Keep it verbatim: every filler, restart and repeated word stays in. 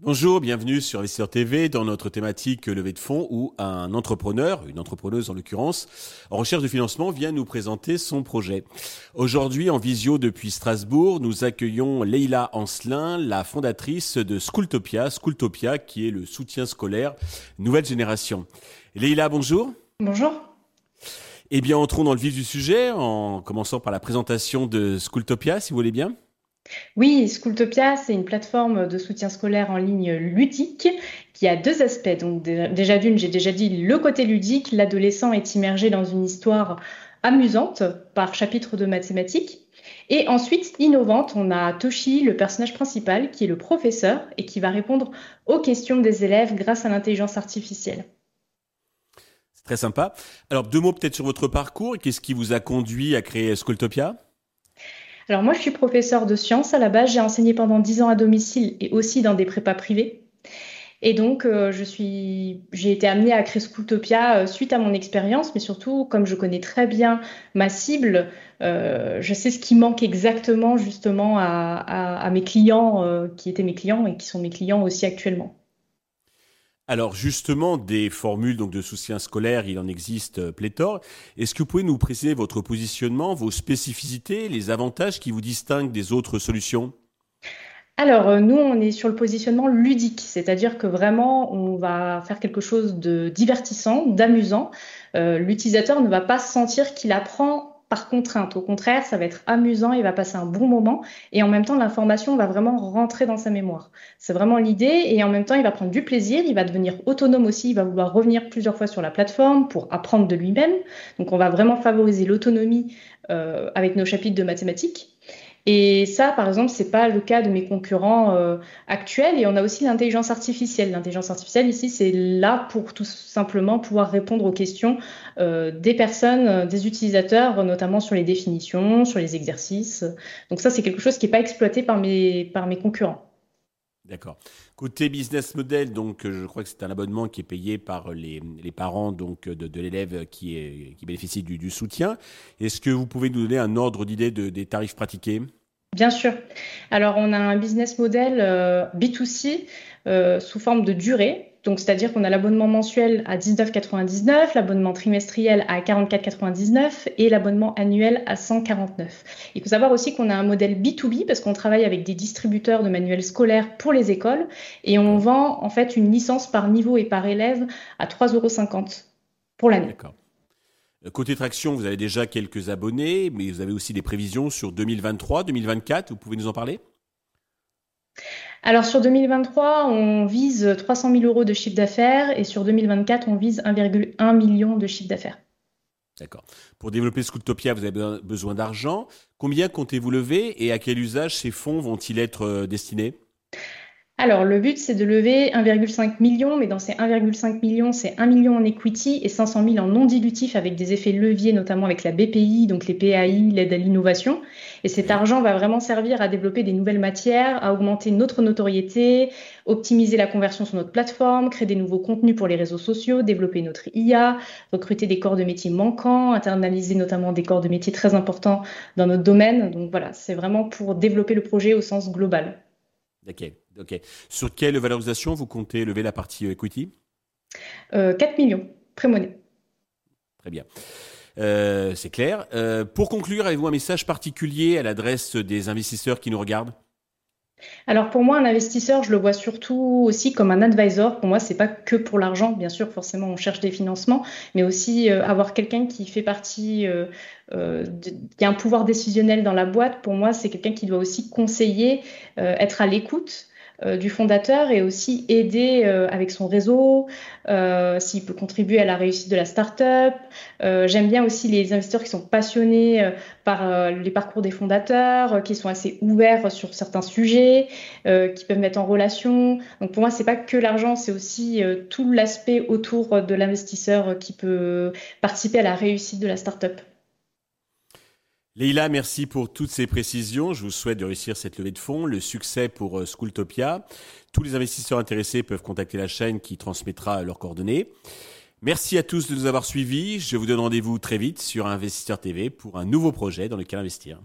Bonjour, bienvenue sur Investisseurs T V dans notre thématique levée de fonds où un entrepreneur, une entrepreneuse en l'occurrence, en recherche de financement vient nous présenter son projet. Aujourd'hui, en visio depuis Strasbourg, nous accueillons Leïla Ancelin, la fondatrice de Schooltopia, Schooltopia qui est le soutien scolaire nouvelle génération. Leïla, bonjour. Bonjour. Eh bien, entrons dans le vif du sujet en commençant par la présentation de Schooltopia, si vous voulez bien. Oui, Schooltopia, c'est une plateforme de soutien scolaire en ligne ludique qui a deux aspects. Donc déjà d'une, j'ai déjà dit le côté ludique, l'adolescent est immergé dans une histoire amusante par chapitre de mathématiques. Et ensuite, innovante, on a Toshi, le personnage principal, qui est le professeur et qui va répondre aux questions des élèves grâce à l'intelligence artificielle. C'est très sympa. Alors deux mots peut-être sur votre parcours. Qu'est-ce qui vous a conduit à créer Schooltopia ? Alors moi, je suis professeure de sciences. À la base, j'ai enseigné pendant dix ans à domicile et aussi dans des prépas privés. Et donc, euh, je suis, j'ai été amenée à créer Schooltopia euh, suite à mon expérience, mais surtout, comme je connais très bien ma cible, euh, je sais ce qui manque exactement justement à, à, à mes clients, euh, qui étaient mes clients et qui sont mes clients aussi actuellement. Alors justement, des formules donc de soutien scolaire, il en existe pléthore. Est-ce que vous pouvez nous préciser votre positionnement, vos spécificités, les avantages qui vous distinguent des autres solutions ? Alors nous, on est sur le positionnement ludique, c'est-à-dire que vraiment, on va faire quelque chose de divertissant, d'amusant. Euh, l'utilisateur ne va pas sentir qu'il apprend par contrainte. Au contraire, ça va être amusant, il va passer un bon moment et en même temps, l'information va vraiment rentrer dans sa mémoire. C'est vraiment l'idée et en même temps, il va prendre du plaisir, il va devenir autonome aussi, il va vouloir revenir plusieurs fois sur la plateforme pour apprendre de lui-même. Donc, on va vraiment favoriser l'autonomie euh, avec nos chapitres de mathématiques. Et ça, par exemple, c'est pas le cas de mes concurrents euh, actuels. Et on a aussi l'intelligence artificielle. L'intelligence artificielle, ici, c'est là pour tout simplement pouvoir répondre aux questions euh, des personnes, euh, des utilisateurs, notamment sur les définitions, sur les exercices. Donc ça, c'est quelque chose qui n'est pas exploité par mes, par mes concurrents. D'accord. Côté business model, donc, je crois que c'est un abonnement qui est payé par les, les parents donc, de, de l'élève qui, est, qui bénéficie du, du soutien. Est-ce que vous pouvez nous donner un ordre d'idée de, des tarifs pratiqués ? Bien sûr. Alors, on a un business model euh, B deux C euh, sous forme de durée. Donc, c'est-à-dire qu'on a l'abonnement mensuel à dix-neuf quatre-vingt-dix-neuf, l'abonnement trimestriel à quarante-quatre quatre-vingt-dix-neuf et l'abonnement annuel à cent quarante-neuf. Il faut savoir aussi qu'on a un modèle B deux B parce qu'on travaille avec des distributeurs de manuels scolaires pour les écoles et on vend en fait une licence par niveau et par élève à trois euros cinquante pour l'année. D'accord. Côté traction, vous avez déjà quelques abonnés, mais vous avez aussi des prévisions sur deux mille vingt-trois, deux mille vingt-quatre. Vous pouvez nous en parler ? Alors sur deux mille vingt-trois, on vise trois cent mille euros de chiffre d'affaires et sur deux mille vingt-quatre, on vise un virgule un million de chiffre d'affaires. D'accord. Pour développer Schooltopia, vous avez besoin d'argent. Combien comptez-vous lever et à quel usage ces fonds vont-ils être destinés ? Alors le but, c'est de lever un virgule cinq million, mais dans ces un virgule cinq million, c'est un million en equity et cinq cent mille en non dilutif avec des effets leviers, notamment avec la B P I, donc les P A I, l'aide à l'innovation. Et cet argent va vraiment servir à développer des nouvelles matières, à augmenter notre notoriété, optimiser la conversion sur notre plateforme, créer des nouveaux contenus pour les réseaux sociaux, développer notre I A, recruter des corps de métiers manquants, internaliser notamment des corps de métiers très importants dans notre domaine. Donc voilà, c'est vraiment pour développer le projet au sens global. Ok. Okay. Sur quelle valorisation vous comptez lever la partie equity ? euh, quatre millions, pré-monnaie. Très bien. Euh, c'est clair. Euh, pour conclure, avez-vous un message particulier à l'adresse des investisseurs qui nous regardent ? Alors pour moi, un investisseur, je le vois surtout aussi comme un advisor. Pour moi, c'est pas que pour l'argent. Bien sûr, forcément, on cherche des financements, mais aussi euh, avoir quelqu'un qui fait partie, euh, euh, de, qui a un pouvoir décisionnel dans la boîte. Pour moi, c'est quelqu'un qui doit aussi conseiller, euh, être à l'écoute Euh, du fondateur et aussi aider euh, avec son réseau, euh, s'il peut contribuer à la réussite de la start-up. Euh, j'aime bien aussi les investisseurs qui sont passionnés euh, par euh, les parcours des fondateurs, euh, qui sont assez ouverts sur certains sujets, euh, qui peuvent mettre en relation. Donc pour moi, c'est pas que l'argent, c'est aussi euh, tout l'aspect autour de l'investisseur euh, qui peut participer à la réussite de la start-up. Leïla, merci pour toutes ces précisions. Je vous souhaite de réussir cette levée de fonds, le succès pour Schooltopia. Tous les investisseurs intéressés peuvent contacter la chaîne qui transmettra leurs coordonnées. Merci à tous de nous avoir suivis. Je vous donne rendez-vous très vite sur Investisseurs T V pour un nouveau projet dans lequel investir.